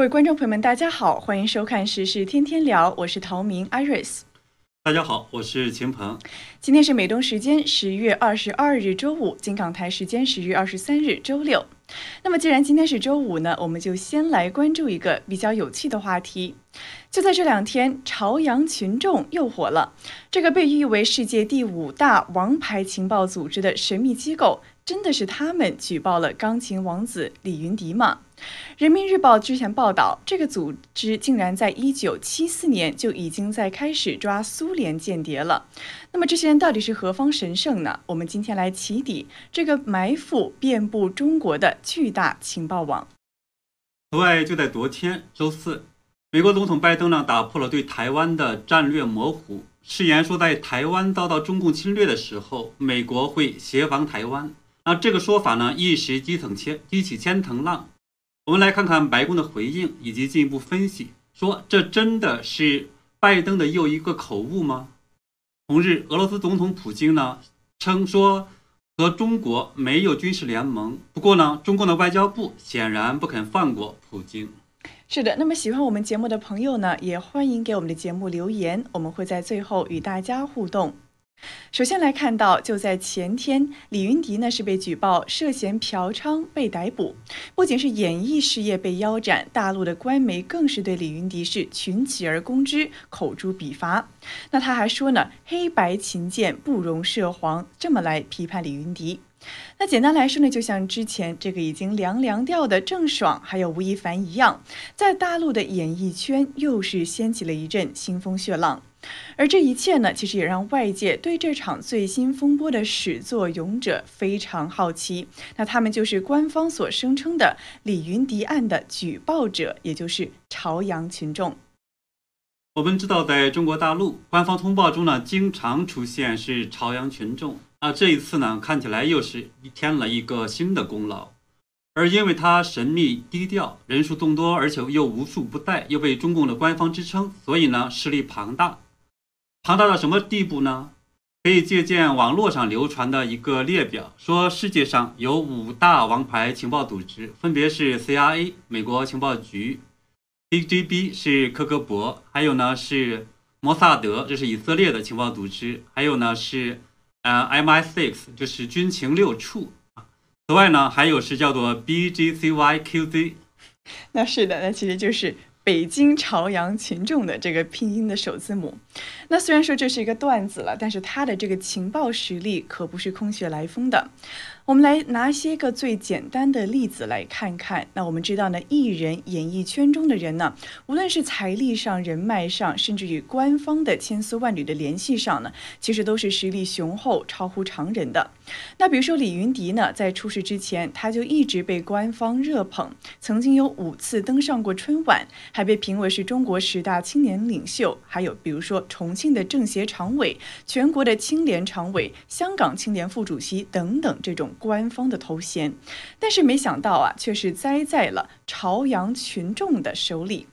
各位观众朋友们，大家好，欢迎收看《时事天天聊》，我是陶明 Iris。大家好，我是秦鹏。今天是美东时间10月22日周五，金港台时间10月23日周六。那么既然今天是周五呢，我们就先来关注一个比较有趣的话题。就在这两天，朝阳群众又火了。这个被誉为世界第5大王牌情报组织的神秘机构，真的是他们举报了钢琴王子李云迪吗？人民日报之前报道，这个组织竟然在1974年就已经在开始抓苏联间谍了。那么这些人到底是何方神圣呢？我们今天来起底这个埋伏遍布中国的巨大情报网。此外，就在昨天周四，美国总统拜登打破了对台湾的战略模糊，誓言说在台湾遭到中共侵略的时候，美国会协防台湾。那这个说法一时激起千层浪。我们来看看白宫的回应以及进一步分析，说这真的是拜登的又一个口误吗？同日，俄罗斯总统普京称说和中国没有军事联盟。不过中共的外交部显然不肯放过普京。是的，那么喜欢我们节目的朋友也欢迎给我们的节目留言，我们会在最后与大家互动。首先来看到，就在前天，李云迪是被举报涉嫌嫖娼被逮捕。不仅是演艺事业被腰斩，大陆的官媒更是对李云迪是群起而攻之，口诛笔伐。那他还说黑白琴键不容涉黄，这么来批判李云迪。那简单来说就像之前这个已经凉掉的郑爽还有吴亦凡一样，在大陆的演艺圈又是掀起了一阵腥风血浪。而这一切其实也让外界对这场最新风波的始作俑者非常好奇。那他们就是官方所声称的李云迪案的举报者，也就是朝阳群众。我们知道，在中国大陆官方通报中经常出现是朝阳群众。这一次看起来又是添了一个新的功劳。而因为它神秘低调，人数众多，而且又无处不在，又被中共的官方支撑，所以势力庞大。庞大到什么地步呢？可以借鉴网络上流传的一个列表，说世界上有5大王牌情报组织，分别是 CIA 美国情报局， KGB 是科格勃，还有是摩萨德，这是以色列的情报组织，还有是MI6 就是军情六处。此外还有是叫做 BGCYQZ。 那是的，那其实就是北京朝阳群众的这个拼音的首字母。那虽然说这是一个段子了，但是他的这个情报实力可不是空穴来风的。我们来拿些个最简单的例子来看看。那我们知道艺人演艺圈中的人无论是财力上、人脉上，甚至与官方的千丝万缕的联系上其实都是实力雄厚、超乎常人的。那比如说李云迪在出事之前，他就一直被官方热捧，曾经有5次登上过春晚，还被评为是中国10大青年领袖。还有比如说重庆的政协常委、全国的青联常委、香港青联副主席等等这种官方的头衔。但是没想到却是栽在了朝阳群众的手里。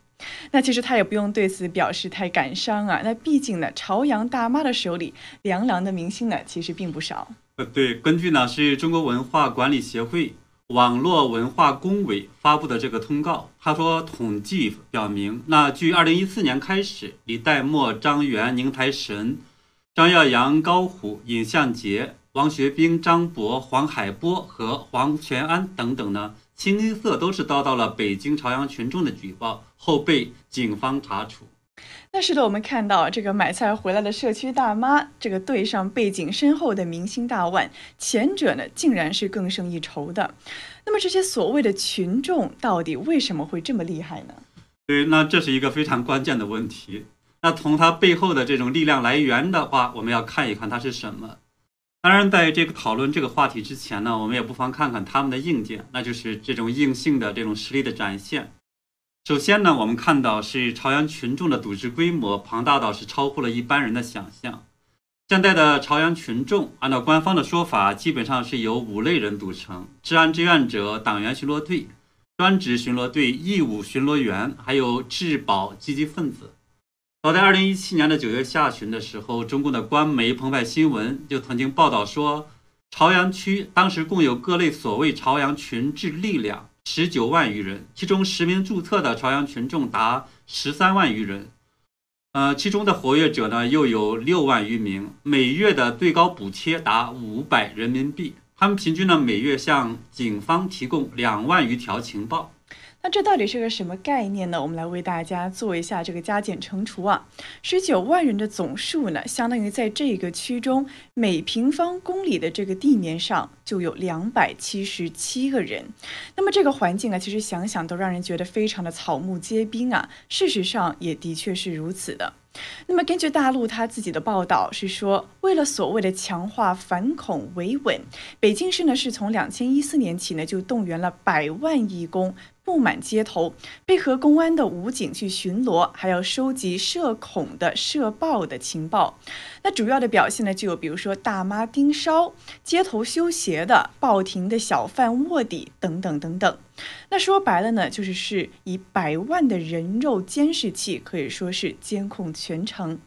那其实他也不用对此表示太感伤那毕竟朝阳大妈的手里凉的明星其实并不少。对，根据是中国文化管理协会网络文化工委发布的这个通告，他说统计表明，据2014年开始，李代沫、张元、宁财神、张耀扬、高虎、尹相杰、王学兵、张博、黄海波和黄全安等等清一色都是遭到了北京朝阳群众的举报，后被警方查处。那是的，我们看到这个买菜回来的社区大妈，这个对上背景深厚的明星大腕，前者竟然是更胜一筹的。那么这些所谓的群众到底为什么会这么厉害呢？对，那这是一个非常关键的问题。那从它背后的这种力量来源的话，我们要看一看它是什么。当然，在这个讨论这个话题之前我们也不妨看看他们的硬件，那就是这种硬性的这种实力的展现。首先我们看到是朝阳群众的组织规模庞大到是超乎了一般人的想象。现在的朝阳群众按照官方的说法，基本上是由5类人组成：治安志愿者、党员巡逻队、专职巡逻队、义务巡逻员，还有治保积极分子。早在2017年的9月下旬的时候，中共的官媒澎湃新闻就曾经报道说，朝阳区当时共有各类所谓朝阳群众力量， 19万余人，其中实名注册的朝阳群众达13万余人，其中的活跃者呢又有6万余名，每月的最高补贴达500人民币。他们平均呢每月向警方提供2万余条情报。 那这到底是个什么概念呢？我们来为大家做一下这个加减乘除啊。19万人的总数呢，相当于在这个区中每平方公里的这个地面上就有277个人。那么这个环境啊，其实想想都让人觉得非常的草木皆兵啊。事实上也的确是如此的。 那么，根据大陆他自己的报道是说，为了所谓的强化反恐维稳，北京市呢是从2014年起呢就动员了100万义工布满街头，配合公安的武警去巡逻，还要收集涉恐的、涉暴的情报。那主要的表现呢就有比如说大妈盯梢、街头修鞋的、报亭的小贩卧底等等等等。 那说白了呢，就是以100万的人肉监视器，可以说是监控全城。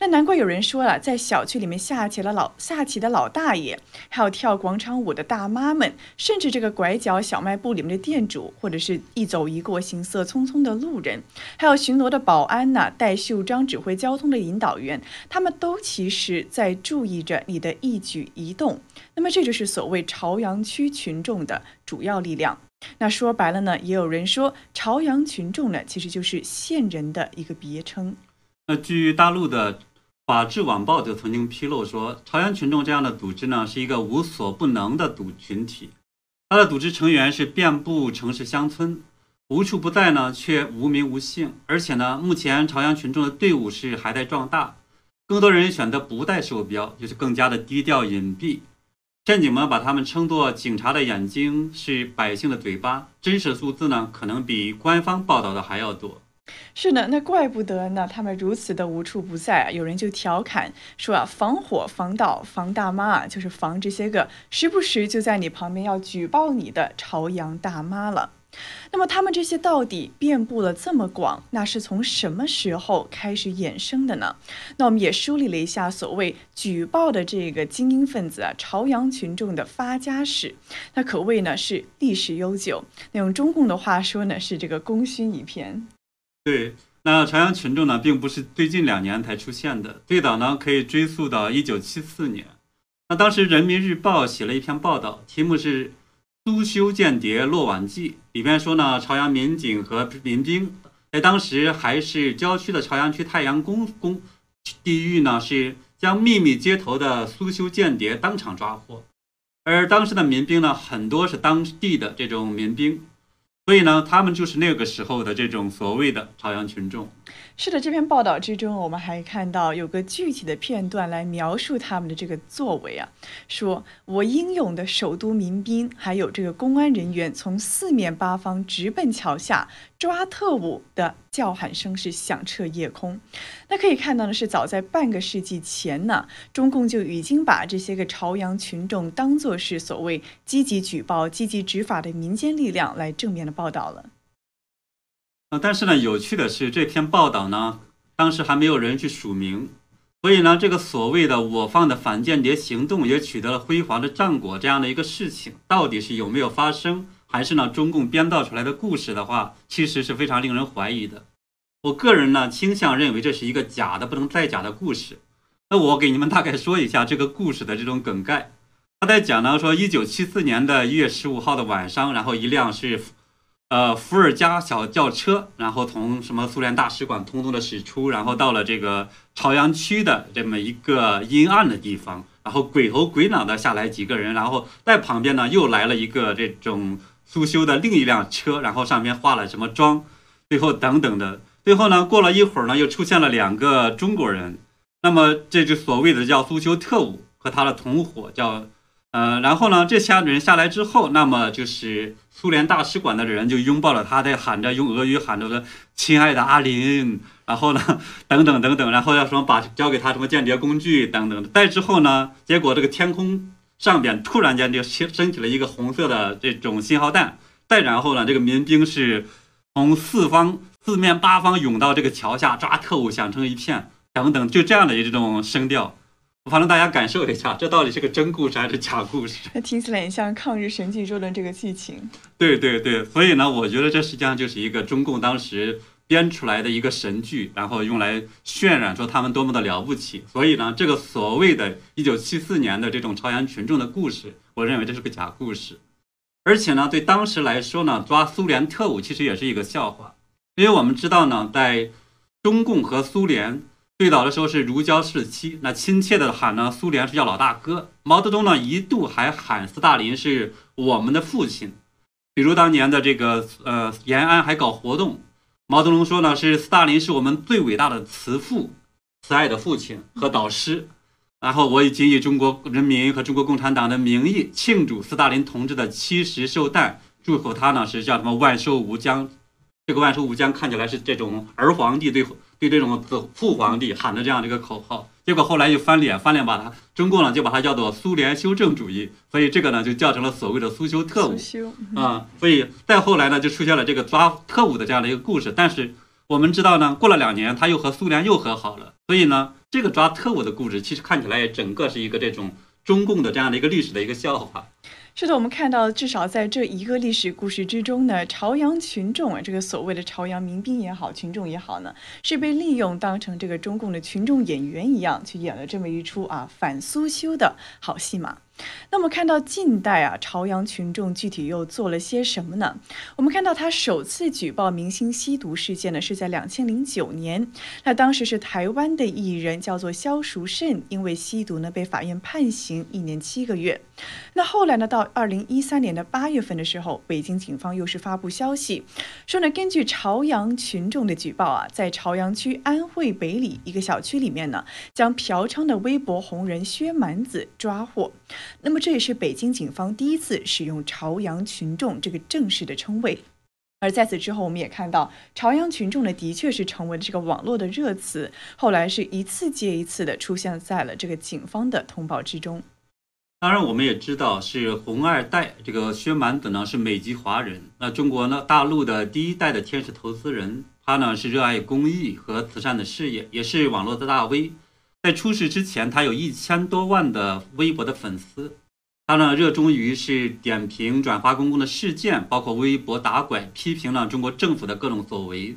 那难怪有人说了，在小区里面下棋的老大爷，还有跳广场舞的大妈们，甚至这个拐角小卖部里面的店主，或者是一走一过行色匆匆的路人，还有巡逻的保安呐、戴袖章指挥交通的引导员，他们都其实在注意着你的一举一动。那么这就是所谓朝阳区群众的主要力量。 那说白了呢，也有人说朝阳群众呢，其实就是线人的一个别称。那据大陆的法制晚报就曾经披露说，朝阳群众这样的组织呢，是一个无所不能的群体。它的组织成员是遍布城市乡村，无处不在呢，却无名无姓。而且呢，目前朝阳群众的队伍是还在壮大，更多人选择不戴手标，就是更加的低调隐蔽。 战警们把他们称作“警察的眼睛是百姓的嘴巴”，真实数字呢，可能比官方报道的还要多。 是呢，那怪不得呢，他们如此的无处不在啊！有人就调侃说啊，防火、防盗、防大妈啊，就是防这些个时不时就在你旁边要举报你的朝阳大妈了。那么他们这些到底遍布了这么广，那是从什么时候开始衍生的呢？那我们也梳理了一下所谓举报的这个精英分子啊，朝阳群众的发家史，那可谓呢是历史悠久。那用中共的话说呢，是这个功勋一片。 对，那朝阳群众呢，并不是最近2年才出现的，最早呢可以追溯到1974年。那当时《人民日报》写了一篇报道，题目是“苏修间谍落网记”，里边说呢，朝阳民警和民兵在当时还是郊区的朝阳区太阳宫地域呢，是将秘密接头的苏修间谍当场抓获，而当时的民兵呢，很多是当地的这种民兵。 所以呢，他们就是那个时候的这种所谓的朝阳群众。是的，这篇报道之中，我们还看到有个具体的片段来描述他们的这个作为啊，说我英勇的首都民兵，还有这个公安人员，从4面8方直奔桥下，抓特务的叫喊声是响彻夜空。那可以看到的是，早在半个世纪前呢，中共就已经把这些个朝阳群众当作是所谓积极举报、积极执法的民间力量来正面的 报道了，但是呢，有趣的是这篇报道呢，当时还没有人去署名，所以呢，这个所谓的我方的反间谍行动也取得了辉煌的战果，这样的一个事情到底是有没有发生，还是呢中共编造出来的故事的话，其实是非常令人怀疑的。我个人呢倾向认为这是一个假的不能再假的故事。那我给你们大概说一下这个故事的这种梗概。他在讲呢说，1974年的1月15号的晚上，然后一辆是 伏尔加小轿车，然后从什么苏联大使馆匆匆的驶出，然后到了这个朝阳区的这么一个阴暗的地方，然后鬼头鬼脑的下来几个人，然后在旁边呢又来了一个这种苏修的另一辆车，然后上面化了什么妆，最后等等的，最后呢过了一会儿呢又出现了2个中国人，那么这就所谓的叫苏修特务和他的同伙叫。 然后呢，这些人下来之后，那么就是苏联大使馆的人就拥抱了他，在喊着用俄语喊着说“亲爱的阿林”，然后呢，等等等等，然后要什么把交给他什么间谍工具等等。再之后呢，结果这个天空上边突然间就升起了一个红色的这种信号弹，再然后呢，这个民兵是从四面八方涌到这个桥下抓特务，响成一片，等等，就这样的这种声调。反正大家感受一下，这到底是个真故事还是假故事？那听起来很像抗日神剧周轮这个剧情。对对对，所以呢，我觉得这实际上就是一个中共当时编出来的一个神剧，然后用来渲染说他们多么的了不起。所以呢，这个所谓的1974年的这种朝鲜群众的故事，我认为这是个假故事。而且呢，对当时来说呢，抓苏联特务其实也是一个笑话，因为我们知道呢，在中共和苏联最早的时候是如胶似漆，那亲切的喊呢，苏联是叫老大哥。毛泽东呢一度还喊斯大林是我们的父亲，比如当年的这个延安还搞活动，毛泽东说呢是斯大林是我们最伟大的慈父，慈爱的父亲和导师。然后我已经以中国人民和中国共产党的名义庆祝斯大林同志的70寿诞，祝福他呢是叫什么万寿无疆。这个万寿无疆看起来是这种儿皇帝对这种父皇帝喊的这样的一个口号，结果后来就翻脸把他中共呢就把它叫做苏联修正主义，所以这个呢就叫成了所谓的苏修特务啊。所以再后来呢就出现了这个抓特务的这样的一个故事，但是我们知道呢，过了2年他又和苏联又和好了，所以呢这个抓特务的故事其实看起来也整个是一个这种中共的这样的一个历史的一个笑话。是的，我们看到至少在这一个历史故事之中呢，朝阳群众啊，这个所谓的朝阳民兵也好，群众也好呢，是被利用当成这个中共的群众演员一样去演了这么一出啊反苏修的好戏码。那么看到近代啊，朝阳群众具体又做了些什么呢？我们看到他首次举报明星吸毒事件呢，是在2009年。那当时是台湾的艺人叫做萧淑慎，因为吸毒呢被法院判刑1年7个月。那后来呢，到2013年的8月份的时候，北京警方又是发布消息说呢，根据朝阳群众的举报啊，在朝阳区安慧北里一个小区里面呢，将嫖娼的微博红人薛蛮子抓获。那么这也是北京警方第一次使用朝阳群众这个正式的称谓。而在此之后，我们也看到朝阳群众呢的确是成为了这个网络的热词，后来是一次接一次的出现在了这个警方的通报之中。当然我们也知道是红二代这个薛蛮子呢是美籍华人，那中国呢大陆的第一代的天使投资人，他呢是热爱公益和慈善的事业，也是网络的大 V。在出事之前，他有1000多万的微博的粉丝，他呢热衷于是点评转发公共的事件，包括微博打拐，批评了中国政府的各种所为。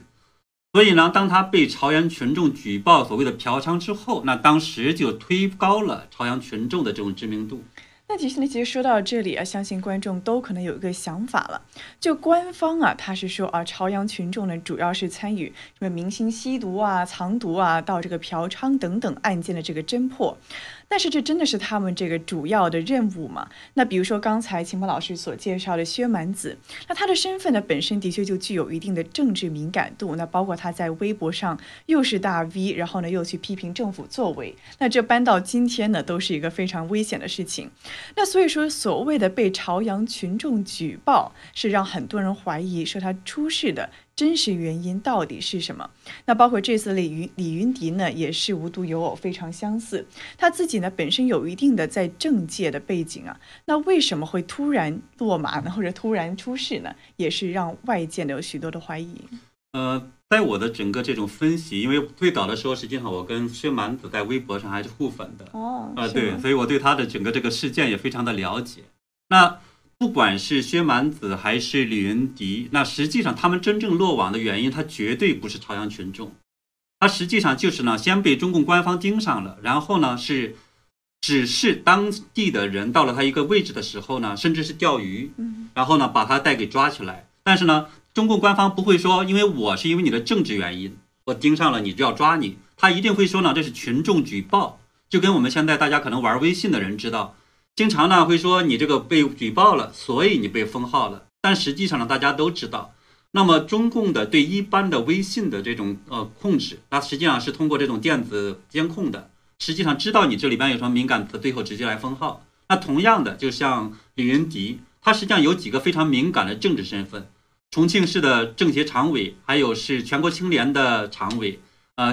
所以呢，当他被朝阳群众举报所谓的嫖娼之后，那当时就推高了朝阳群众的这种知名度。那其实说到这里啊，相信观众都可能有一个想法了。就官方啊，他是说啊，朝阳群众呢主要是参与什么明星吸毒啊、藏毒啊，到这个嫖娼等等案件的这个侦破。但是这真的是他们这个主要的任务吗？那比如说刚才秦鹏老师所介绍的薛蛮子，那他的身份呢本身的确就具有一定的政治敏感度，那包括他在微博上又是大 V， 然后呢又去批评政府作为，那这搬到今天呢都是一个非常危险的事情。那所以说所谓的被朝阳群众举报，是让很多人怀疑说他出事的真实原因到底是什么？那包括这次李云迪呢，也是无独有偶，非常相似。他自己呢本身有一定的在政界的背景啊，那为什么会突然落马呢，或者突然出事呢？也是让外界有许多的怀疑。在我的整个这种分析，因为最早的时候，实际上我跟薛蛮子在微博上还是互粉的哦，对，所以我对他的整个这个事件也非常的了解。那不管是薛蛮子还是李云迪，那实际上他们真正落网的原因，他绝对不是朝阳群众，他实际上就是呢，先被中共官方盯上了，然后呢是只是当地的人到了他一个位置的时候呢，甚至是钓鱼，然后呢把他带给抓起来。但是呢，中共官方不会说，因为你的政治原因，我盯上了你就要抓你，他一定会说呢，这是群众举报，就跟我们现在大家可能玩微信的人知道。经常呢会说你这个被举报了，所以你被封号了，但实际上呢大家都知道。那么中共的对一般的微信的这种控制，它实际上是通过这种电子监控的，实际上知道你这里边有什么敏感词，最后直接来封号。那同样的，就像李云迪，他实际上有几个非常敏感的政治身份，重庆市的政协常委，还有是全国青联的常委，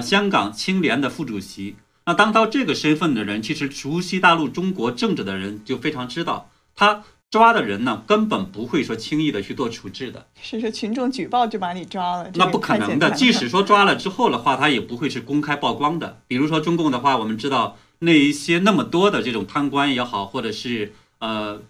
香港青联的副主席。那当到这个身份的人，其实熟悉大陆中国政治的人就非常知道，他抓的人呢根本不会说轻易的去做处置的，是群众举报就把你抓了，那不可能的。即使说抓了之后的话，他也不会是公开曝光的。比如说中共的话，我们知道那一些那么多的这种贪官也好，或者是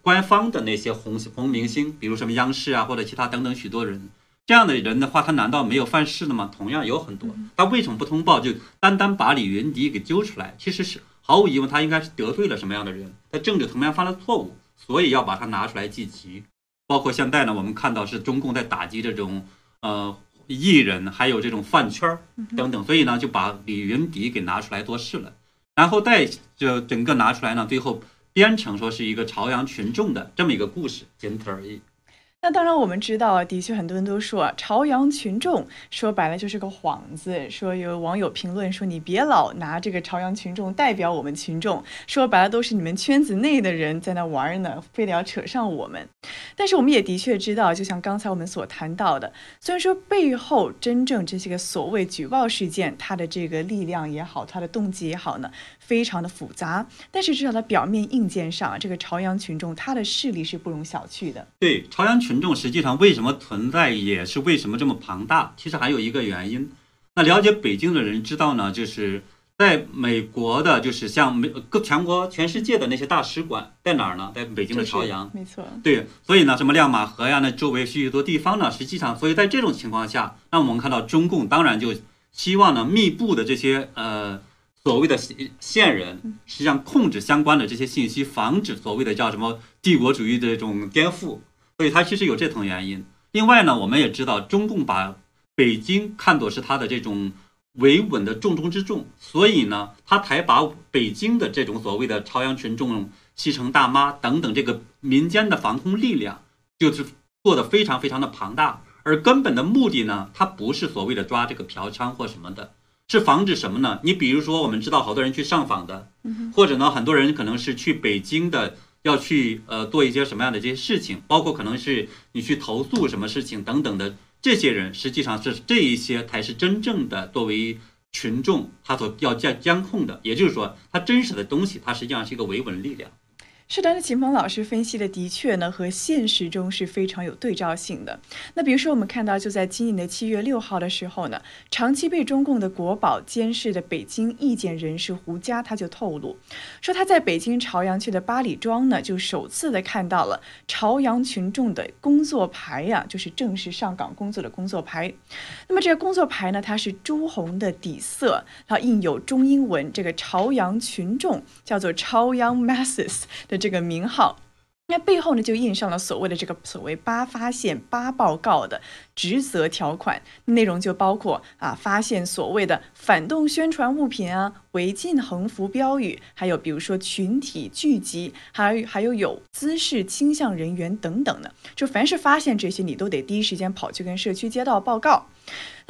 官方的那些红明星，比如什么央视啊，或者其他等等许多人，这样的人的话，他难道没有犯事的吗？同样有很多，他为什么不通报？就单单把李云迪给揪出来，其实是毫无疑问，他应该是得罪了什么样的人，他政治层面犯了错误，所以要把他拿出来祭旗。包括现在呢，我们看到是中共在打击这种艺人，还有这种饭圈等等，所以呢就把李云迪给拿出来做事了，然后再就整个拿出来呢，最后编成说是一个朝阳群众的这么一个故事，仅此而已。那当然我们知道，的确很多人都说朝阳群众说白了就是个幌子，说有网友评论说你别老拿这个朝阳群众代表我们群众，说白了都是你们圈子内的人在那玩呢，非得要扯上我们。但是我们也的确知道，就像刚才我们所谈到的，虽然说背后真正这些个所谓举报事件，它的这个力量也好，它的动机也好呢，非常的复杂，但是至少它表面硬件上，这个朝阳群众它的势力是不容小觑的。对，朝阳群众实际上为什么存在，也是为什么这么庞大，其实还有一个原因。那了解北京的人知道呢，就是在美国的，就是像各全国全世界的那些大使馆在哪儿呢？在北京的朝阳，没错。对，所以呢，什么亮马河呀，那周围许多地方呢，实际上，所以在这种情况下，那我们看到中共当然就希望呢，密布的这些所谓的线人，实际上控制相关的这些信息，防止所谓的叫什么帝国主义的这种颠覆。所以它其实有这层原因。另外呢，我们也知道，中共把北京看作是它的这种维稳的重中之重，所以呢，它才把北京的这种所谓的朝阳群众、西城大妈等等这个民间的防控力量，就是做得非常非常的庞大。而根本的目的呢，它不是所谓的抓这个嫖娼或什么的，是防止什么呢？你比如说，我们知道好多人去上访的，或者呢，很多人可能是去北京的。要去做一些什么样的这些事情，包括可能是你去投诉什么事情等等的，这些人实际上是这一些才是真正的作为群众他所要监控的，也就是说他真实的东西，它实际上是一个维稳力量。是的，秦鹏老师分析的的确呢，和现实中是非常有对照性的。那比如说，我们看到就在今年的7月6号的时候呢，长期被中共的国保监视的北京意见人士胡佳，他就透露说，他在北京朝阳区的八里庄呢，就首次的看到了朝阳群众的工作牌呀，就是正式上岗工作的工作牌。那么这个工作牌呢，它是朱红的底色，它印有中英文这个朝阳群众，叫做朝阳 masses 的这个名号，那背后呢就印上了所谓八发现八报告的职责条款，内容就包括发现所谓的反动宣传物品啊，违禁横幅标语，还有比如说群体聚集，还有滋事倾向人员等等的，就凡是发现这些，你都得第一时间跑去跟社区街道报告。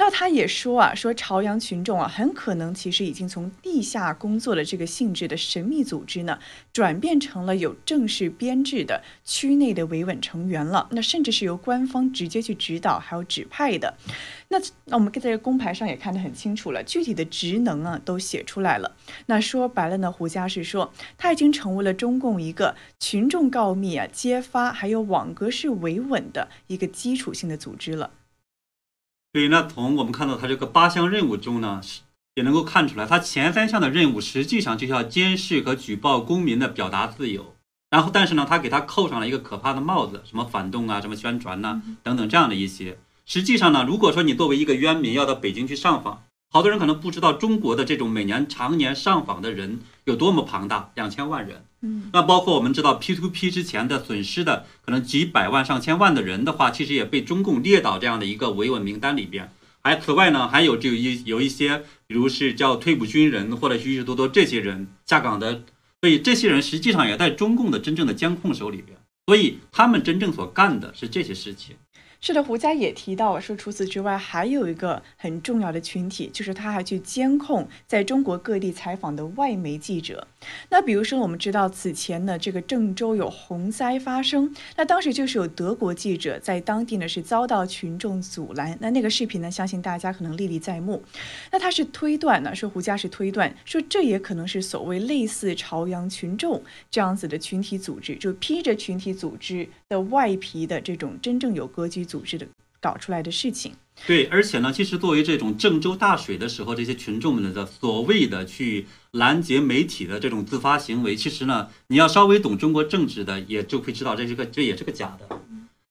那他也说朝阳群众很可能其实已经从地下工作的这个性质的神秘组织呢，转变成了有正式编制的区内的维稳成员了，那甚至是由官方直接去指导还有指派的。那我们在这个工牌上也看得很清楚了，具体的职能都写出来了。那说白了呢，胡佳是说他已经成为了中共一个群众告密揭发还有网格式维稳的一个基础性的组织了。对，那从我们看到他这个8项任务中呢，也能够看出来，他前3项的任务实际上就是要监视和举报公民的表达自由，然后但是呢，他给他扣上了一个可怕的帽子，什么反动啊，什么宣传呐、等等这样的一些。实际上呢，如果说你作为一个冤民要到北京去上访，好多人可能不知道中国的这种每年常年上访的人有多么庞大，2000万人。那包括我们知道 P2P 之前的损失的可能几百万上千万的人的话，其实也被中共列到这样的一个维稳名单里边。此外呢，还有有一些比如是叫退伍军人或者许许多多这些人下岗的，所以这些人实际上也在中共的真正的监控手里边，所以他们真正所干的是这些事情。是的，胡佳也提到说，除此之外还有一个很重要的群体，就是他还去监控在中国各地采访的外媒记者。那比如说，我们知道此前呢，这个郑州有洪灾发生，那当时就是有德国记者在当地呢是遭到群众阻拦，那个视频呢，相信大家可能历历在目。那他是推断呢，说胡佳是推断说，这也可能是所谓类似朝阳群众这样子的群体组织，就披着群体组织的外皮的这种真正有格局组织的搞出来的事情。对，而且呢，其实作为这种郑州大水的时候，这些群众们的所谓的去拦截媒体的这种自发行为，其实呢，你要稍微懂中国政治的，也就会知道这也是个假的。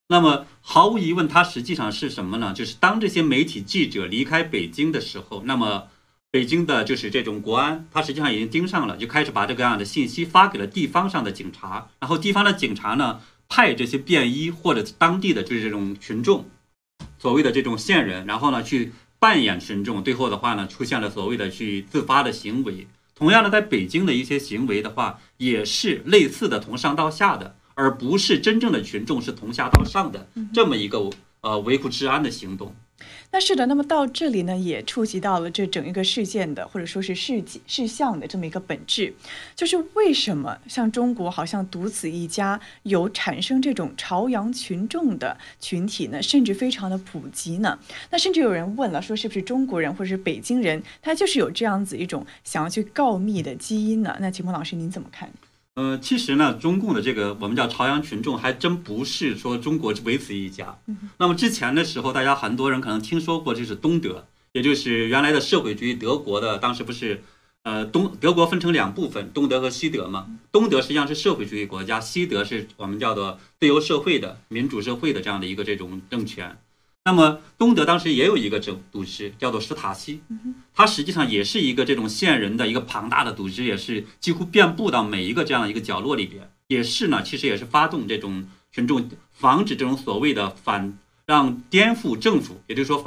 那么毫无疑问，它实际上是什么呢？就是当这些媒体记者离开北京的时候，那么北京的就是这种国安，它实际上已经盯上了，就开始把这个样的信息发给了地方上的警察，然后地方的警察呢，派这些便衣或者当地的就是这种群众。所谓的这种线人，然后呢去扮演群众，最后的话呢出现了所谓的去自发的行为。同样的，在北京的一些行为的话，也是类似的从上到下的，而不是真正的群众是从下到上的这么一个维护治安的行动。那是的，那么到这里呢，也触及到了这整一个事件的，或者说是事项的这么一个本质，就是为什么像中国好像独此一家，有产生这种朝阳群众的群体呢，甚至非常的普及呢？那甚至有人问了，说是不是中国人或者是北京人，他就是有这样子一种想要去告密的基因呢？那秦鹏老师您怎么看？其实呢，中共的这个我们叫朝阳群众，还真不是说中国唯此一家。那么之前的时候，大家很多人可能听说过，就是东德，也就是原来的社会主义德国的，当时不是，德国分成两部分，东德和西德嘛。东德实际上是社会主义国家，西德是我们叫做自由社会的、民主社会的这样的一个这种政权。那么东德当时也有一个组织叫做史塔西，它实际上也是一个这种线人的一个庞大的组织，也是几乎遍布到每一个这样的一个角落里边，也是呢，其实也是发动这种群众，防止这种所谓的让颠覆政府，也就是说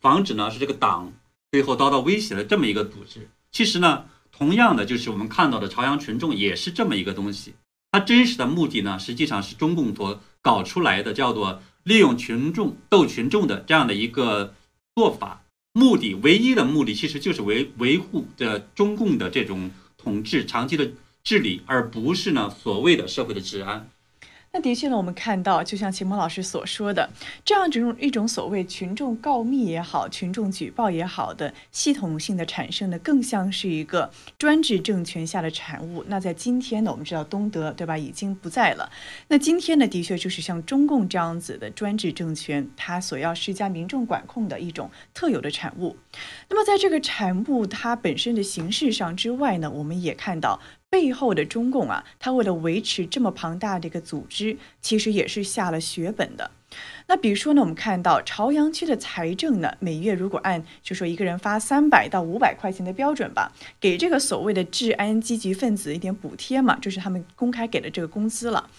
防止呢是这个党最后遭到威胁的这么一个组织。其实呢，同样的就是我们看到的朝阳群众也是这么一个东西，它真实的目的呢，实际上是中共所搞出来的叫做。利用群众斗群众的这样的一个做法，目的唯一的目的其实就是维护着中共的这种统治长期的治理，而不是呢所谓的社会的治安。那的确呢，我们看到，就像秦鹏老师所说的，这样一种所谓群众告密也好、群众举报也好的系统性的产生的，更像是一个专制政权下的产物。那在今天呢，我们知道东德对吧已经不在了。那今天呢，的确就是像中共这样子的专制政权，它所要施加民众管控的一种特有的产物。那么在这个产物它本身的形式上之外呢，我们也看到。背后的中共啊，他为了维持这么庞大的一个组织，其实也是下了血本的。那比如说呢，我们看到朝阳区的财政呢，每月如果按就说一个人发300到500块钱的标准吧，给这个所谓的治安积极分子一点补贴嘛，就是他们公开给了这个工资了。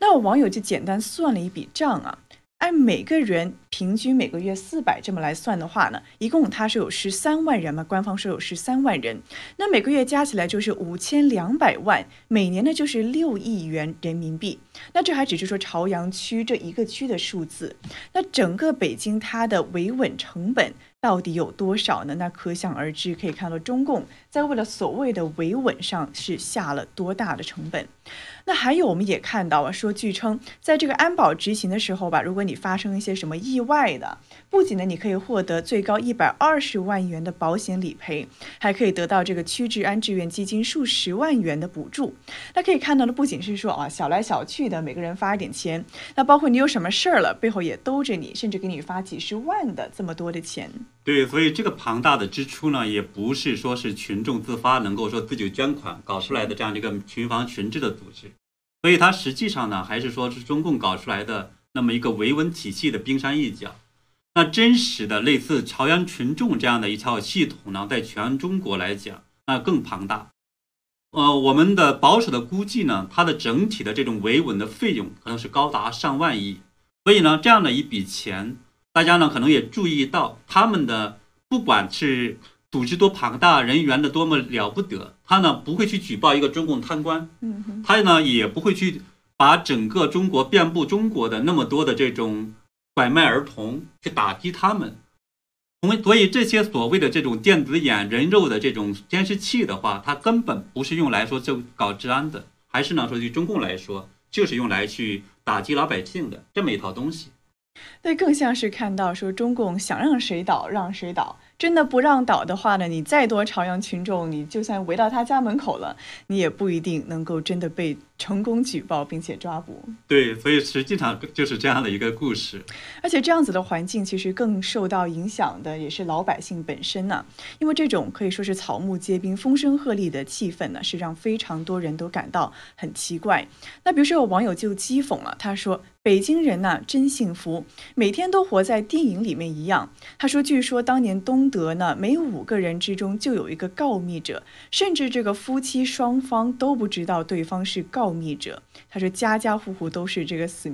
那有网友就简单算了一笔账啊，按每个人平均每个月400这么来算的话呢，一共他是有13万人嘛，官方是有13万人，那每个月加起来就是5200万，每年呢就是6亿元人民币。那这还只是说朝阳区这一个区的数字，那整个北京它的维稳成本到底有多少呢？那可想而知，可以看到中共在为了所谓的维稳上是下了多大的成本。那还有我们也看到啊，说据称在这个安保执勤的时候吧，如果你发生一些什么意外的，不仅呢你可以获得最高120万元的保险理赔，还可以得到这个区治安志愿基金数十万元的补助。那可以看到的不仅是说啊小来小去的每个人发一点钱，那包括你有什么事儿了，背后也兜着你，甚至给你发几十万的这么多的钱。对，所以这个庞大的支出呢，也不是说是群众自发能够说自己捐款搞出来的这样的一个群防群治的组织，所以它实际上呢，还是说是中共搞出来的那么一个维稳体系的冰山一角。那真实的类似朝阳群众这样的一套系统呢，在全中国来讲，那更庞大。我们的保守的估计呢，它的整体的这种维稳的费用可能是高达上万亿，所以呢，这样的一笔钱。大家呢可能也注意到，他们的不管是组织多庞大，人员的多么了不得，他呢不会去举报一个中共贪官，他呢也不会去把整个中国遍布中国的那么多的这种拐卖儿童去打击他们。所以这些所谓的这种电子眼人肉的这种监视器的话，它根本不是用来说就搞治安的，还是呢说对中共来说就是用来去打击老百姓的这么一套东西。对，更像是看到说中共想让谁倒让谁倒，真的不让导的话呢，你再多朝阳群众，你就算围到他家门口了，你也不一定能够真的被成功举报并且抓捕。对，所以实际上就是这样的一个故事。而且这样子的环境其实更受到影响的也是老百姓本身呢，因为这种可以说是草木皆兵、风声鹤唳的气氛呢，是让非常多人都感到很奇怪。那比如说有网友就讥讽了，他说北京人呐，真幸福，每天都活在电影里面一样。他说，据说当年东德呢，每5个人之中就有一个告密者，甚至这个夫妻双方都不知道对方是告密者。他说，家家户户都是这个史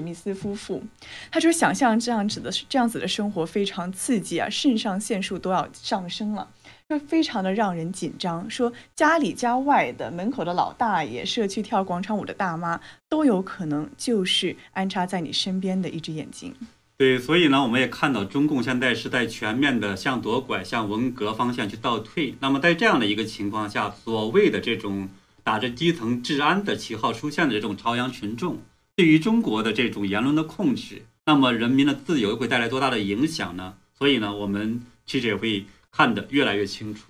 密斯夫妇。他说，想象这样子的生活非常刺激啊，肾上腺素都要上升了。非常的让人紧张，说家里家外的门口的老大爷、社区跳广场舞的大妈都有可能就是安插在你身边的一只眼睛。对，所以呢，我们也看到中共现在是在全面的向左拐、向文革方向去倒退。那么在这样的一个情况下，所谓的这种打着基层治安的旗号出现的这种朝阳群众对于中国的这种言论的控制，那么人民的自由会带来多大的影响呢？所以呢，我们其实也会看得越来越清楚。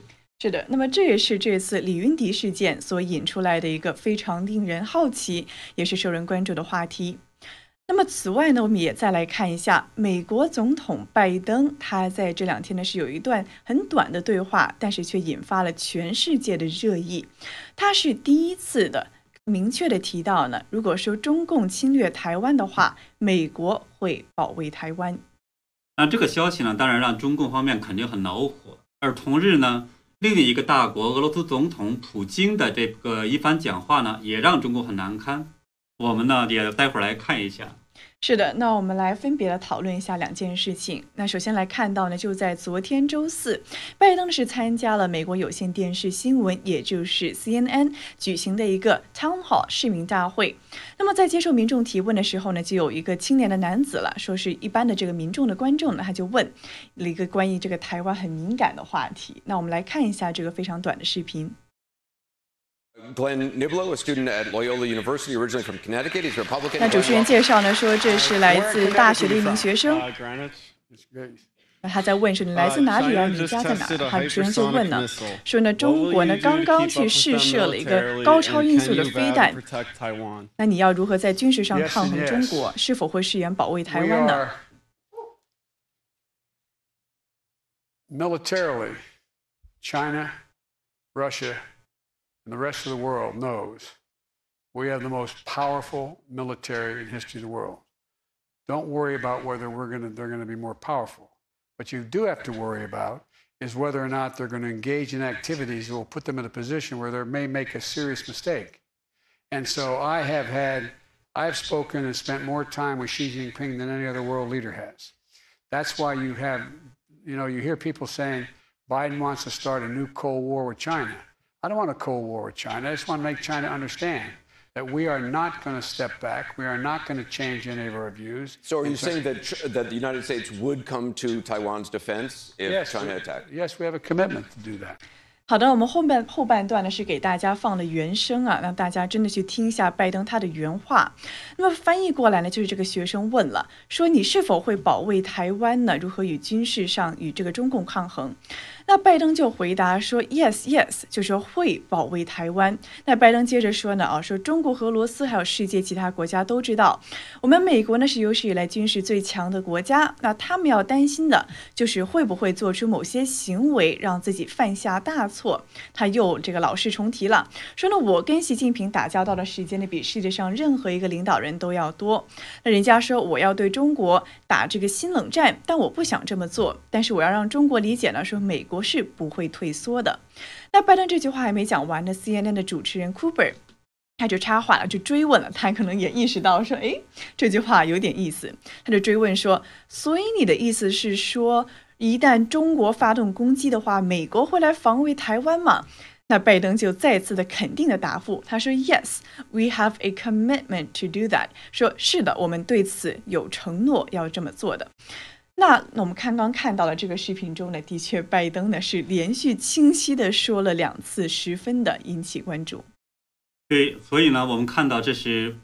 是的，那么这也是这次李云迪事件所引出来的一个非常令人好奇也是受人关注的话题。那么此外呢，我们也再来看一下美国总统拜登，他在这2天呢是有一段很短的对话，但是却引发了全世界的热议。他是第一次的明确的提到呢，如果说中共侵略台湾的话，美国会保卫台湾。那这个消息呢，当然让中共方面肯定很恼火。而同日呢，另一个大国俄罗斯总统普京的这个一番讲话呢，也让中共很难堪。我们呢也待会儿来看一下。是的，那我们来分别的讨论一下两件事情。那首先来看到呢，就在昨天周4，拜登是参加了美国有线电视新闻，也就是 CNN 举行的一个 Town Hall 市民大会。那么在接受民众提问的时候呢，就有一个青年的男子了，说是一般的这个民众的观众呢，他就问了一个关于这个台湾很敏感的话题。那我们来看一下这个非常短的视频。Glen Niblo, a student at Loyola University, originally from Connecticut, he's a Republican. 那主持人介绍呢，说这是来自大学的一名学生。那他在问说你来自哪里啊？你家在哪？他主持人就问呢，说呢中国呢刚刚去试射了一个高超音速的飞弹，那你要如何在军事上抗衡中国？是否会誓言保卫台湾呢？ Militarily, China, Russia. And the rest of the world knows we have the most powerful military in history of the world. Don't worry about whether they're going to be more powerful. What you do have to worry about is whether or not they're going to engage in activities that will put them in a position where they may make a serious mistake. And so I've spoken and spent more time with Xi Jinping than any other world leader has. That's why you hear people saying Biden wants to start a new Cold War with China. I don't want a Cold War with China. I just want to make China understand that we are not going to step back. We are not going to change any of our views. So are you saying that the United States would come to Taiwan's defense if China attacked? Yes, we have a commitment to do that. 好的，我们后半段呢是给大家放了原声啊，让大家真的去听一下拜登他的原话。那么翻译过来呢，就是这个学生问了，说你是否会保卫台湾呢？如何与军事上与这个中共抗衡？那拜登就回答说 yes yes， 就说会保卫台湾。那拜登接着说呢，说中国和俄罗斯还有世界其他国家都知道，我们美国呢是有史以来军事最强的国家，那他们要担心的就是会不会做出某些行为让自己犯下大错。他又这个老是重提了，说呢我跟习近平打交道的时间呢比世界上任何一个领导人都要多。那人家说我要对中国打这个新冷战，但我不想这么做，但是我要让中国理解呢，说美国是不会退缩的。那拜登这句话还没讲完呢， CNN 的主持人 Cooper 他就插话了，就追问了。他可能也意识到说，哎，这句话有点意思，他就追问说，所以你的意思是说，一旦中国发动攻击的话，美国会来防卫台湾吗？那拜登就再次的肯定的答复，他说 Yes, we have a commitment to do that， 说是的，我们对此有承诺要这么做的。那我们刚刚看到了这个视频中呢，的确拜登呢是连续清晰的说了2次，十分的引起关注。对，所以呢我们看到这是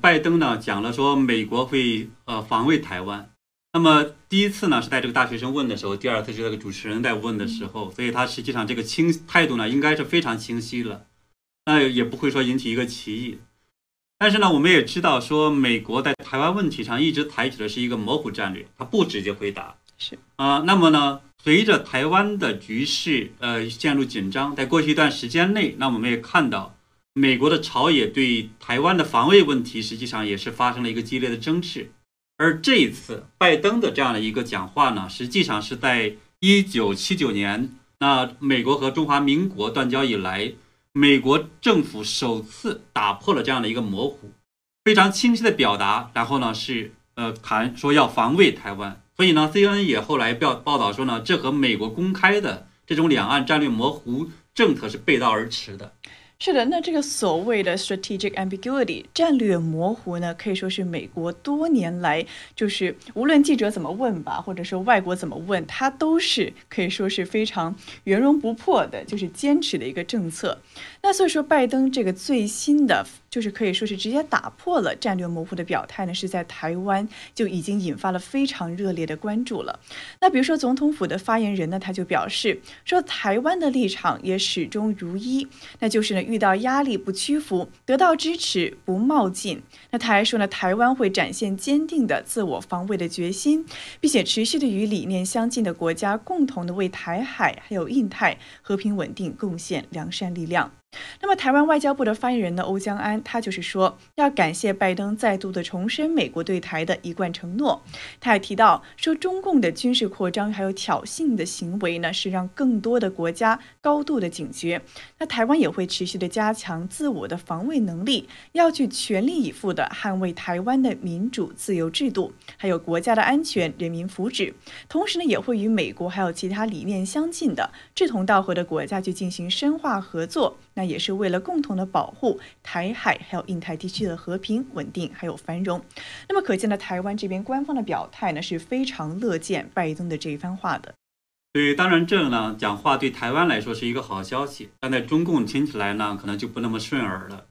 拜登呢讲了说美国会防卫台湾。那么第一次呢是在这个大学生问的时候，第二次是这个主持人在问的时候，所以他实际上这个态度呢应该是非常清晰了，那也不会说引起一个歧义。但是呢，我们也知道说美国在台湾问题上一直采取的是一个模糊战略，他不直接回答。是啊，那么呢，随着台湾的局势陷入紧张，在过去一段时间内，那我们也看到美国的朝野对台湾的防卫问题实际上也是发生了一个激烈的争执。而这一次拜登的这样的一个讲话呢，实际上是在1979年那美国和中华民国断交以来，美国政府首次打破了这样的一个模糊，非常清晰的表达，然后呢是谈说要防卫台湾。所以呢 CNN 也后来报道说呢，这和美国公开的这种两岸战略模糊政策是背道而驰的。是的，那这个所谓的 strategic ambiguity 战略模糊呢，可以说是美国多年来就是无论记者怎么问吧，或者说外国怎么问，它都是可以说是非常圆融不破的，就是坚持的一个政策。那所以说拜登这个最新的就是可以说是直接打破了战略模糊的表态呢，是在台湾就已经引发了非常热烈的关注了。那比如说总统府的发言人呢，他就表示说台湾的立场也始终如一，那就是呢遇到压力不屈服，得到支持不冒进。那他还说呢，台湾会展现坚定的自我防卫的决心，并且持续的与理念相近的国家共同的为台海还有印太和平稳定贡献良善力量。那么台湾外交部的发言人呢，欧江安，他就是说要感谢拜登再度的重申美国对台的一贯承诺。他还提到说，中共的军事扩张还有挑衅的行为呢，是让更多的国家高度的警觉。那台湾也会持续的加强自我的防卫能力，要去全力以赴的捍卫台湾的民主自由制度，还有国家的安全、人民福祉。同时呢，也会与美国还有其他理念相近的、志同道合的国家去进行深化合作。那也是为了共同的保护台海还有印太地区的和平稳定还有繁荣。那么可见呢，台湾这边官方的表态呢是非常乐见拜登的这一番话的。对，当然这呢讲话对台湾来说是一个好消息，但在中共听起来呢可能就不那么顺耳了。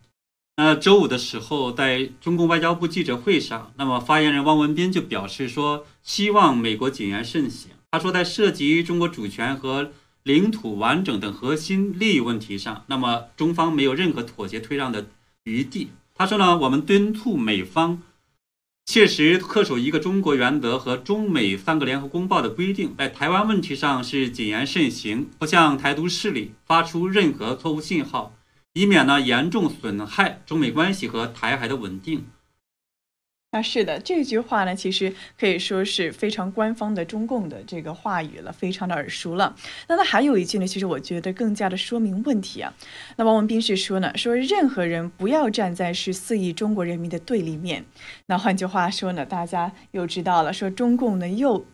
那周五的时候在中共外交部记者会上，那么发言人汪文斌就表示说，希望美国谨言慎行。他说在涉及中国主权和领土完整等核心利益问题上，那么中方没有任何妥协退让的余地。他说呢，我们敦促美方切实恪守一个中国原则和中美三个联合公报的规定，在台湾问题上是谨言慎行，不向台独势力发出任何错误信号，以免呢严重损害中美关系和台海的稳定。那是的，这句话呢，其实可以说是非常官方的中共的这个话语了，非常的耳熟了。那还有一句呢，其实我觉得更加的说明问题啊。那王文斌是说呢，说任何人不要站在是4亿中国人民的对立面。那换句话说呢，大家又知道了，说中共呢就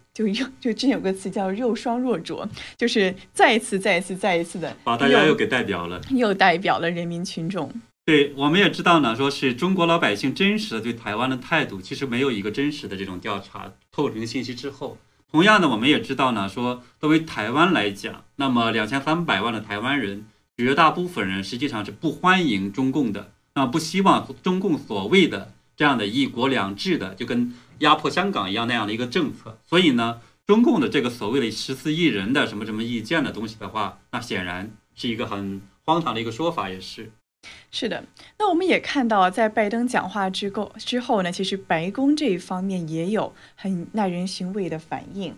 之前有个词叫“双若浊”，就是再一次的把大家又给代表了，又代表了人民群众。对，我们也知道呢，说是中国老百姓真实的对台湾的态度，其实没有一个真实的这种调查透明信息之后。同样的，我们也知道呢，说作为台湾来讲，那么2300万的台湾人，绝大部分人实际上是不欢迎中共的，那不希望中共所谓的这样的一国两制的，就跟压迫香港一样那样的一个政策。所以呢，中共的这个所谓的14亿人的什么意见的东西的话，那显然是一个很荒唐的一个说法，也是。是的，那我们也看到，在拜登讲话之后呢，其实白宫这一方面也有很耐人寻味的反应。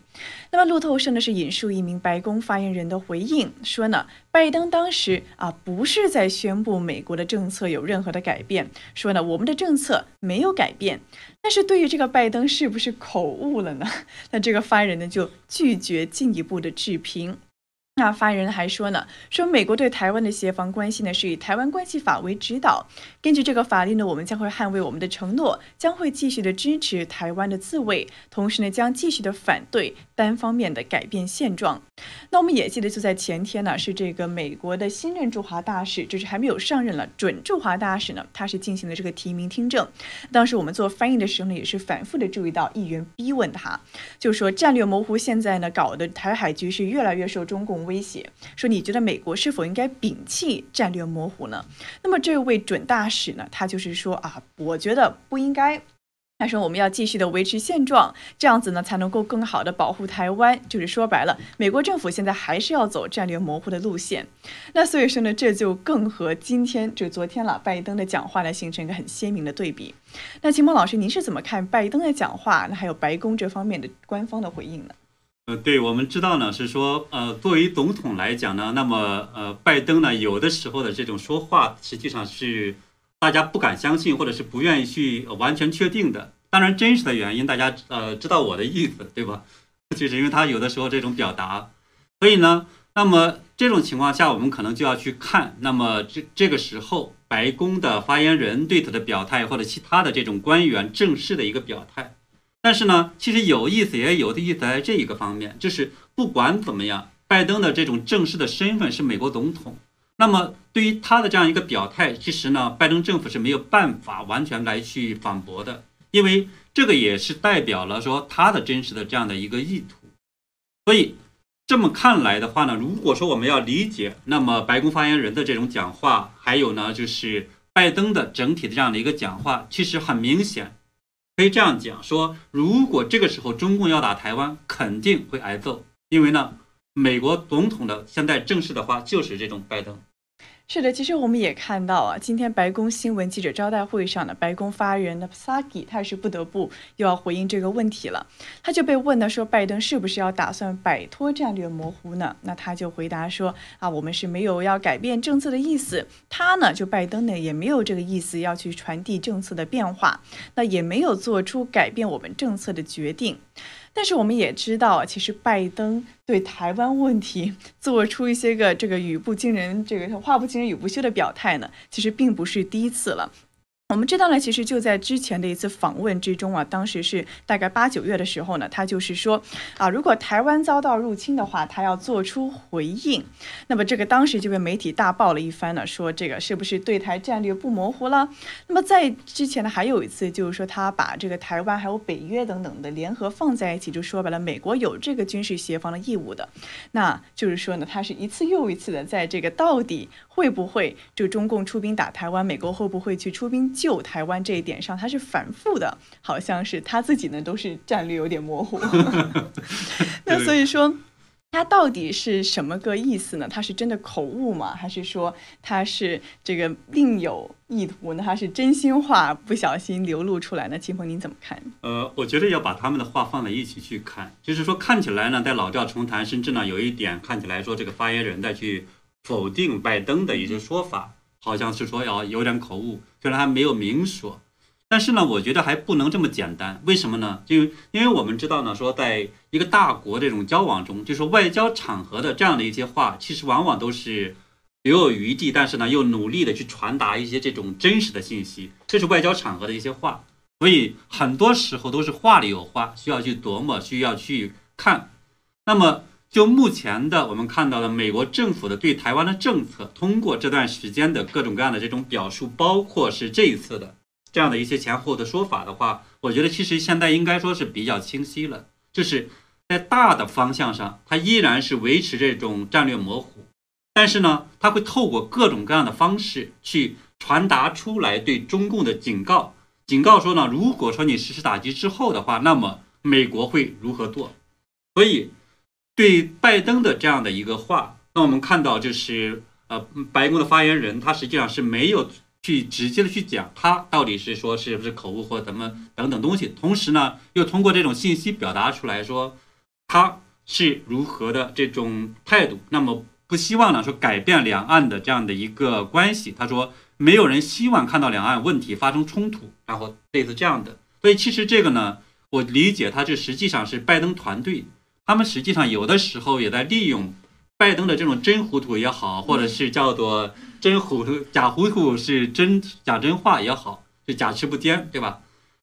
那么路透社呢是引述一名白宫发言人的回应，说呢，拜登当时不是在宣布美国的政策有任何的改变，说呢我们的政策没有改变。但是对于这个拜登是不是口误了呢？那这个发言人呢就拒绝进一步的置评。那发言人还说呢，说美国对台湾的协防关系呢是以台湾关系法为指导，根据这个法律呢，我们将会捍卫我们的承诺，将会继续的支持台湾的自卫，同时呢将继续的反对单方面的改变现状。那我们也记得，就在前天呢，是这个美国的新任驻华大使，就是还没有上任了，准驻华大使呢，他是进行了这个提名听证。当时我们做翻译的时候呢，也是反复的注意到议员逼问他，就说战略模糊现在呢搞得台海局势越来越受中共威胁，说你觉得美国是否应该摒弃战略模糊呢？那么这位准大使呢，他就是说我觉得不应该。他说我们要继续的维持现状，这样子呢才能够更好的保护台湾。就是说白了，美国政府现在还是要走战略模糊的路线。那所以说呢，这就更和今天就昨天了拜登的讲话呢形成一个很鲜明的对比。那秦鹏老师，您是怎么看拜登的讲话？那还有白宫这方面的官方的回应呢？ 对，我们知道呢，是说，作为总统来讲呢，那么，拜登呢，有的时候的这种说话，实际上是大家不敢相信，或者是不愿意去完全确定的。当然，真实的原因大家知道我的意思，对吧？就是因为他有的时候这种表达，所以呢，那么这种情况下，我们可能就要去看，那么这个时候，白宫的发言人对他的表态，或者其他的这种官员正式的一个表态。 但是呢，其实有意思也有的意思在这一个方面，就是不管怎么样，拜登的这种正式的身份是美国总统。那么对于他的这样一个表态，其实呢，拜登政府是没有办法完全来去反驳的，因为这个也是代表了说他的真实的这样的一个意图。所以这么看来的话呢，如果说我们要理解，那么白宫发言人的这种讲话，还有呢就是拜登的整体的这样的一个讲话，其实很明显。 可以这样讲说，如果这个时候中共要打台湾，肯定会挨揍，因为呢，美国总统的现在正式的话就是这种拜登。是的，其实我们也看到啊，今天白宫新闻记者招待会上呢，白宫发言人的 Psaki 他是不得不又要回应这个问题了，他就被问呢说，拜登是不是要打算摆脱战略模糊呢？那他就回答说啊，我们是没有要改变政策的意思。 他呢，就拜登呢，也没有这个意思要去传递政策的变化，那也没有做出改变我们政策的决定。但是我们也知道，其实拜登对台湾问题做出一些个这个语不惊人，这个话不惊人语不休的表态呢，其实并不是第一次了。 我们知道呢，其实就在之前的一次访问之中啊，当时是大概8、9月的时候呢，他就是说啊，如果台湾遭到入侵的话，他要做出回应。那么这个当时就被媒体大爆了一番呢，说这个是不是对台战略不模糊了？那么在之前呢，还有一次就是说他把这个台湾还有北约等等的联合放在一起，就说白了，美国有这个军事协防的义务的。那就是说呢，他是一次又一次的在这个到底会不会就中共出兵打台湾，美国会不会去出兵？ 救台湾这一点上，他是反复的，好像是他自己呢都是战略有点模糊。那所以说，他到底是什么个意思呢？他是真的口误吗？还是说他是这个另有意图呢？他是真心话不小心流露出来呢？秦鹏，您怎么看？我觉得要把他们的话放在一起去看，就是说看起来呢在老调重弹，甚至呢有一点看起来说这个发言人在去否定拜登的一些说法。 好像是说要有点口误，虽然还没有明说，但是呢，我觉得还不能这么简单。为什么呢？就因为我们知道呢，说在一个大国这种交往中，就是外交场合的这样的一些话，其实往往都是留有余地，但是呢，又努力的去传达一些这种真实的信息，这是外交场合的一些话。所以很多时候都是话里有话，需要去琢磨，需要去看。那么。 就目前的我们看到的美国政府的对台湾的政策，通过这段时间的各种各样的这种表述，包括是这一次的这样的一些前后的说法的话，我觉得其实现在应该说是比较清晰了，就是在大的方向上，它依然是维持这种战略模糊，但是呢，它会透过各种各样的方式去传达出来对中共的警告，警告说呢，如果说你实施打击之后的话，那么美国会如何做？所以。 对拜登的这样的一个话，那我们看到就是白宫的发言人他实际上是没有去直接的去讲他到底是说是不是口误或怎么等等东西，同时呢又通过这种信息表达出来说他是如何的这种态度，那么不希望呢说改变两岸的这样的一个关系，他说没有人希望看到两岸问题发生冲突，然后类似这样的，所以其实这个呢，我理解他这实际上是拜登团队。 他们实际上有的时候也在利用拜登的这种真糊涂也好，或者是叫做真糊涂、假糊涂是真假真话也好，就假词不坚，对吧？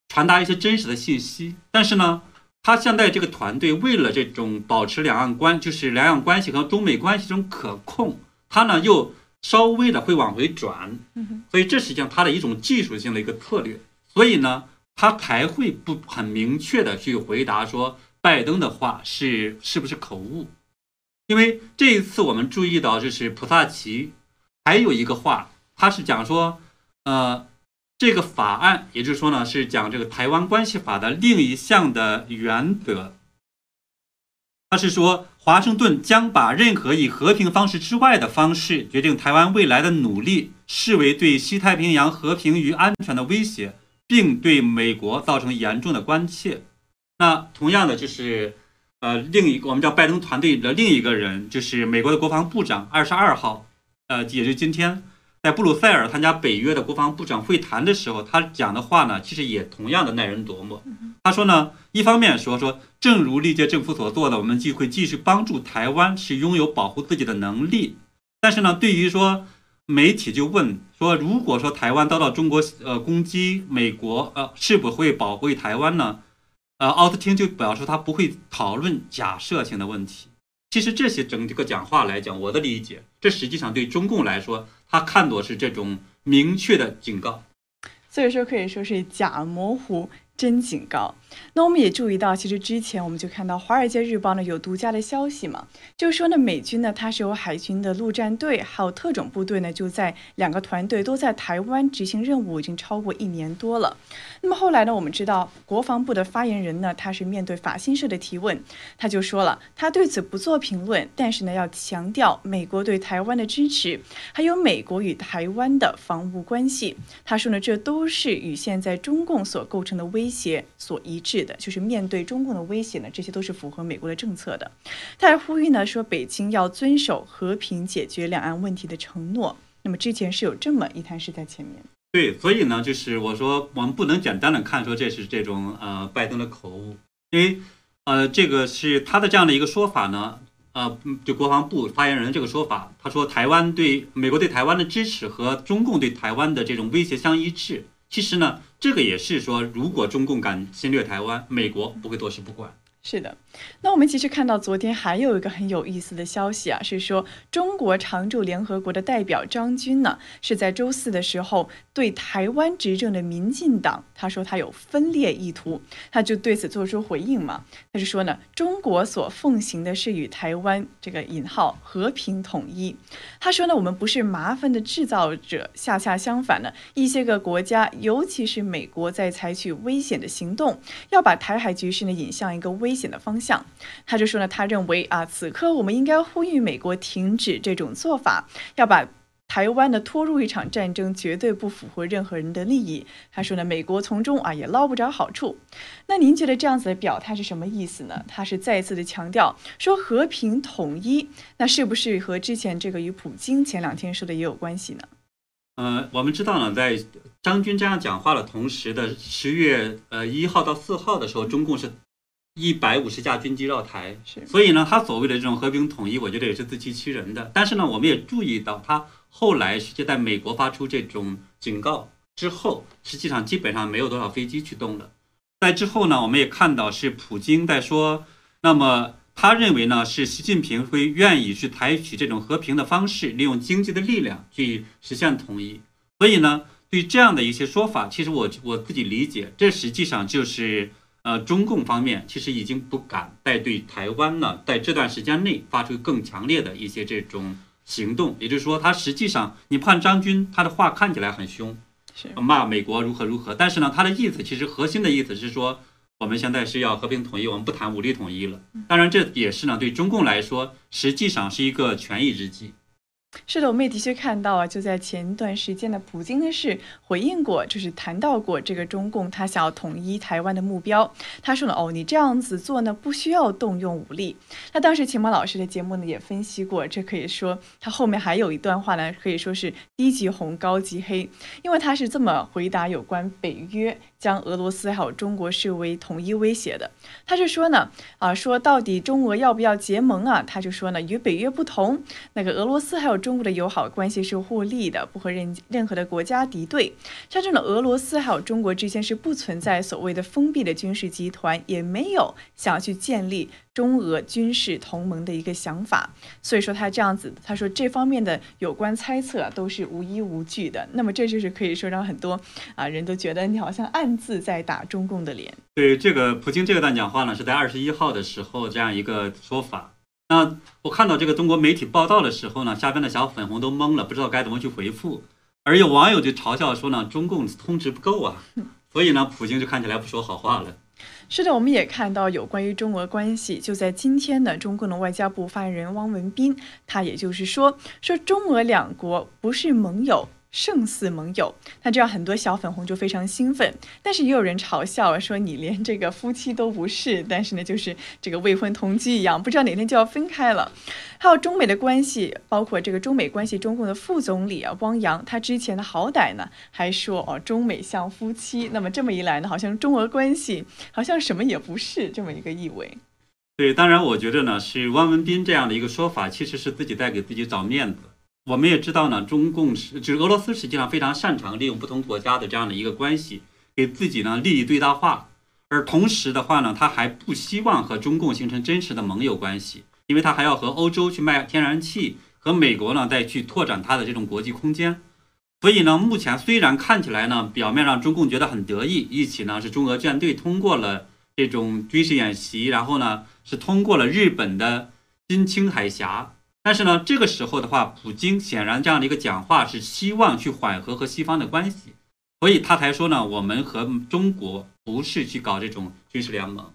传达一些真实的信息。但是呢，他现在这个团队为了这种保持两岸关，就是两岸关系和中美关系这种可控，他呢又稍微的会往回转，所以这实际上他的一种技术性的一个策略。所以呢，他才会不很明确的去回答说。 拜登的话是不是口误？因为这一次我们注意到，就是普萨奇还有一个话，他是讲说，这个法案，也就是说呢，是讲这个《台湾关系法》的另一项的原则。它是说，华盛顿将把任何以和平方式之外的方式决定台湾未来的努力视为对西太平洋和平与安全的威胁，并对美国造成严重的关切。那同样的就是。另一个我们叫拜登团队的另一个人，就是美国的国防部长，22号，也就是今天，在布鲁塞尔参加北约的国防部长会谈的时候，他讲的话呢，其实也同样的耐人琢磨。他说呢，一方面说，正如历届政府所做的，我们就会继续帮助台湾是拥有保护自己的能力。但是呢，对于说媒体就问说，如果说台湾遭到中国攻击，美国是否会保卫台湾呢？奥斯汀就表示他不会讨论假设性的问题。其实这些整个讲话来讲，我的理解，这实际上对中共来说，他看作是这种明确的警告。所以说可以说是假模糊真警告。那我们也注意到，其实之前我们就看到《华尔街日报》呢有独家的消息嘛，就是说呢，美军呢它是由海军的陆战队还有特种部队呢，就在两个团队都在台湾执行任务已经超过1年多了。那么后来呢，我们知道国防部的发言人呢，他是面对法新社的提问，他就说了，他对此不做评论，但是呢要强调美国对台湾的支持，还有美国与台湾的防务关系。他说呢，这都是与现在中共所构成的威胁所一致的，就是面对中共的威胁呢，这些都是符合美国的政策的。他还呼吁呢，说北京要遵守和平解决两岸问题的承诺。那么之前是有这么一摊事在前面。对，所以呢，就是我说我们不能简单的看说这是这种拜登的口误，因为这个是他的这样的一个说法呢，就国防部发言人这个说法，他说台湾对美国对台湾的支持和中共对台湾的这种威胁相一致。其实呢，这个也是说，如果中共敢侵略台湾，美国不会坐视不管。是的，那我们其实看到昨天还有一个很有意思的消息啊，是说中国常驻联合国的代表张军呢，是在周4的时候对台湾执政的民进党，他说他有分裂意图，他就对此做出回应嘛，他就说呢，中国所奉行的是与台湾这个“和平统一”，他说呢，我们不是麻烦的制造者，恰相反呢，一些个国家，尤其是美国，在采取危险的行动，要把台海局势呢引向一个危险的方向。他就说呢，他认为此刻我们应该呼吁美国停止这种做法，要把台湾的拖入一场战争绝对不符合任何人的利益。他说呢，美国从中也捞不着好处。那您觉得这样子的表态是什么意思呢？他是再次的强调说和平统一，那是不是和之前这个与普京前2天说的也有关系呢？我们知道呢，在张军这样讲话的同时的10月1号到4号的时候，中共是150架军机绕台，所以呢，他所谓的这种和平统一，我觉得也是自欺欺人的。但是呢，我们也注意到，他后来实际在美国发出这种警告之后，实际上基本上没有多少飞机去动了。在之后呢，我们也看到是普京在说，那么他认为呢，是习近平会愿意去采取这种和平的方式，利用经济的力量去实现统一。所以呢，对这样的一些说法，其实我自己理解，这实际上就是。中共方面其实已经不敢再对台湾呢，在这段时间内发出更强烈的一些这种行动，也就是说，他实际上你看张军他的话看起来很凶，骂美国如何如何，但是呢，他的意思其实核心的意思是说，我们现在是要和平统一，我们不谈武力统一了。当然，这也是呢对中共来说实际上是一个权宜之计。是的，我们也的确看到就在前段时间的普京呢是回应过，就是谈到过这个中共他想要统一台湾的目标，他说呢，你这样子做呢不需要动用武力。那当时秦芒老师的节目呢也分析过，这可以说他后面还有一段话呢，可以说是低级红高级黑，因为他是这么回答有关北约将俄罗斯还有中国视为统一威胁的。他是说呢，说到底中俄要不要结盟啊？他就说呢，与北约不同，那个俄罗斯还有中国的友好关系是互利的，不和任何的国家敌对。像这种俄罗斯还有中国之间是不存在所谓的封闭的军事集团，也没有想去建立中俄军事同盟的一个想法。所以说他这样子，他说这方面的有关猜测都是无依无据的。那么这就是可以说让很多人都觉得你好像暗自在打中共的脸。对，这个普京这段讲话呢是在21号的时候这样一个说法。那我看到这个中国媒体报道的时候呢，下边的小粉红都懵了，不知道该怎么去回复。而有网友就嘲笑说呢，中共通知不够啊，所以呢，普京就看起来不说好话了。是的，我们也看到有关于中俄关系，就在今天呢，中共的外交部发言人汪文斌，他也就是说中俄两国不是盟友，胜似盟友。那这样很多小粉红就非常兴奋，但是也有人嘲笑说你连这个夫妻都不是，但是呢就是这个未婚同居一样，不知道哪天就要分开了。还有中美的关系，包括这个中美关系，中共的副总理汪洋，他之前的好歹呢还说中美像夫妻，那么这么一来呢，好像中俄关系好像什么也不是这么一个意味。对，当然我觉得呢是汪文斌这样的一个说法，其实是自己在给自己找面子。我们也知道呢，中共就是俄罗斯实际上非常擅长利用不同国家的这样的一个关系，给自己呢利益最大化。而同时的话呢，他还不希望和中共形成真实的盟友关系，因为他还要和欧洲去卖天然气，和美国呢再去拓展他的这种国际空间。所以呢，目前虽然看起来呢，表面上中共觉得很得意，一起呢是中俄战队通过了这种军事演习，然后呢是通过了日本的金青海峡。但是呢，这个时候的话，普京显然这样的一个讲话是希望去缓和和西方的关系，所以他才说呢，我们和中国不是去搞这种军事联盟。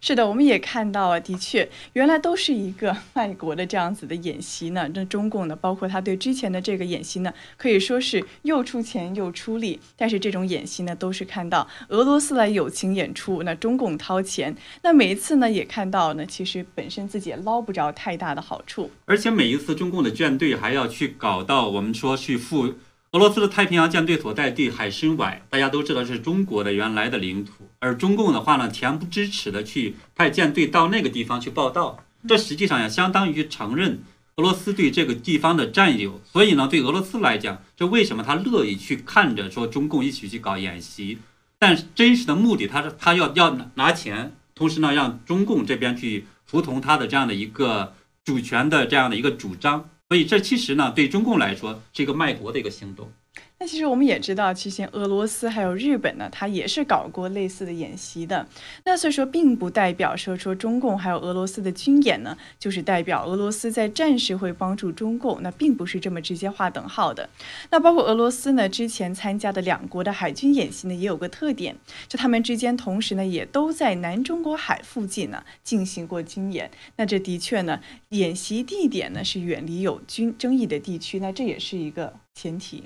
是的，我们也看到啊，的确，原来都是一个外国的这样子的演习呢。那中共呢，包括他对之前的这个演习呢，可以说是又出钱又出力。但是这种演习呢，都是看到俄罗斯来友情演出，那中共掏钱。那每一次呢，也看到呢，其实本身自己也捞不着太大的好处。而且每一次中共的舰队还要去搞到我们说去赴俄罗斯的太平洋舰队所在地海参崴，大家都知道是中国的原来的领土。而中共的话呢，恬不知耻的去派舰队到那个地方去报道，这实际上也相当于承认俄罗斯对这个地方的占有。所以呢，对俄罗斯来讲，这为什么他乐意去看着说中共一起去搞演习？但真实的目的，他要拿钱，同时呢让中共这边去服从他的这样的一个主权的这样的一个主张。所以这其实呢，对中共来说是一个卖国的一个行动。那其实我们也知道，之前俄罗斯还有日本呢，它也是搞过类似的演习的。那所以说，并不代表说中共还有俄罗斯的军演呢，就是代表俄罗斯在战时会帮助中共，那并不是这么直接划等号的。那包括俄罗斯呢，之前参加的两国的海军演习呢，也有个特点，就他们之间同时呢，也都在南中国海附近呢进行过军演。那这的确呢，演习地点呢是远离有军争议的地区，那这也是一个前提。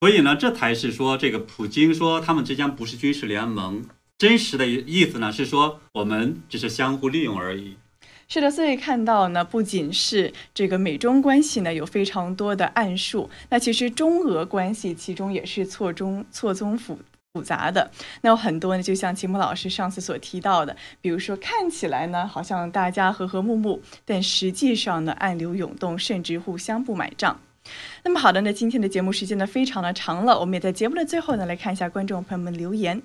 所以呢，这才是说这个普京说他们之间不是军事联盟，真实的意思呢是说我们只是相互利用而已。是的，所以看到呢，不仅是这个美中关系呢有非常多的暗数，那其实中俄关系其中也是错综复杂的。那有很多呢，就像秦牧老师上次所提到的，比如说看起来呢好像大家和和睦睦，但实际上呢暗流涌动，甚至互相不买账。那么好的，那今天的节目时间呢非常的长了，我们也在节目的最后呢来看一下观众朋友们留言。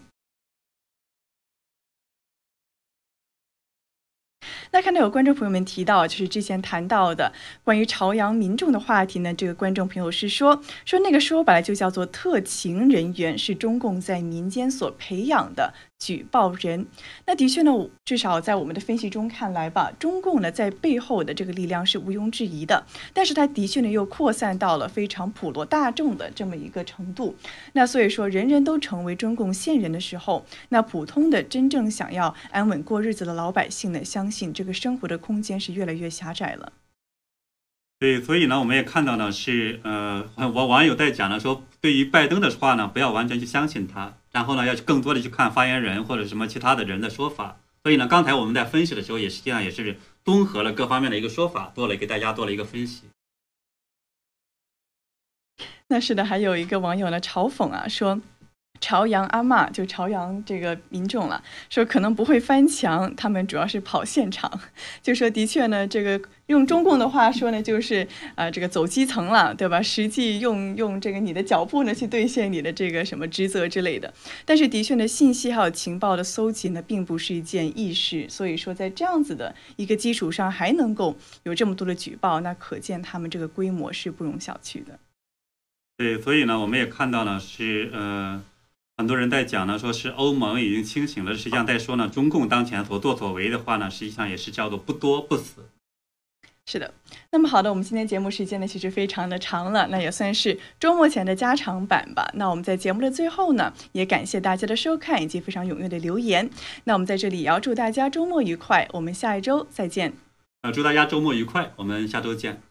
那看到有观众朋友们提到，就是之前谈到的关于朝阳民众的话题呢，这个观众朋友是说那个说白了就叫做特勤人员，是中共在民间所培养的举报人。那的确呢，至少在我们的分析中看来吧，中共呢在背后的这个力量是毋庸置疑的，但是它的确呢又扩散到了非常普罗大众的这么一个程度。那所以说，人人都成为中共线人的时候，那普通的真正想要安稳过日子的老百姓呢，相信这个生活的空间是越来越狭窄了。对，所以呢，我们也看到呢，是网友在讲呢，说对于拜登的话呢，不要完全去相信他，然后呢，要更多的去看发言人或者什么其他的人的说法。所以呢，刚才我们在分析的时候，也实际上也是综合了各方面的一个说法，给大家做了一个分析。那是的，还有一个网友呢嘲讽啊，说朝阳阿嬷就朝阳这个民众了，说可能不会翻墙，他们主要是跑现场。就说的确呢，这个用中共的话说呢，就是这个走基层了，对吧？实际用这个你的脚步呢去兑现你的这个什么职责之类的。但是的确呢，信息还有情报的搜集呢，并不是一件易事。所以说，在这样子的一个基础上，还能够有这么多的举报，那可见他们这个规模是不容小觑的。对，所以呢，我们也看到呢，是很多人在讲呢，说是欧盟已经清醒了，实际上在说呢，中共当前所作所为的话呢，实际上也是叫做不多不死。是的，那么好的，我们今天节目时间呢其实非常的长了，那也算是周末前的加长版吧。那我们在节目的最后呢，也感谢大家的收看以及非常踊跃的留言。那我们在这里也要祝大家周末愉快，我们下一周再见。祝大家周末愉快，我们下周见。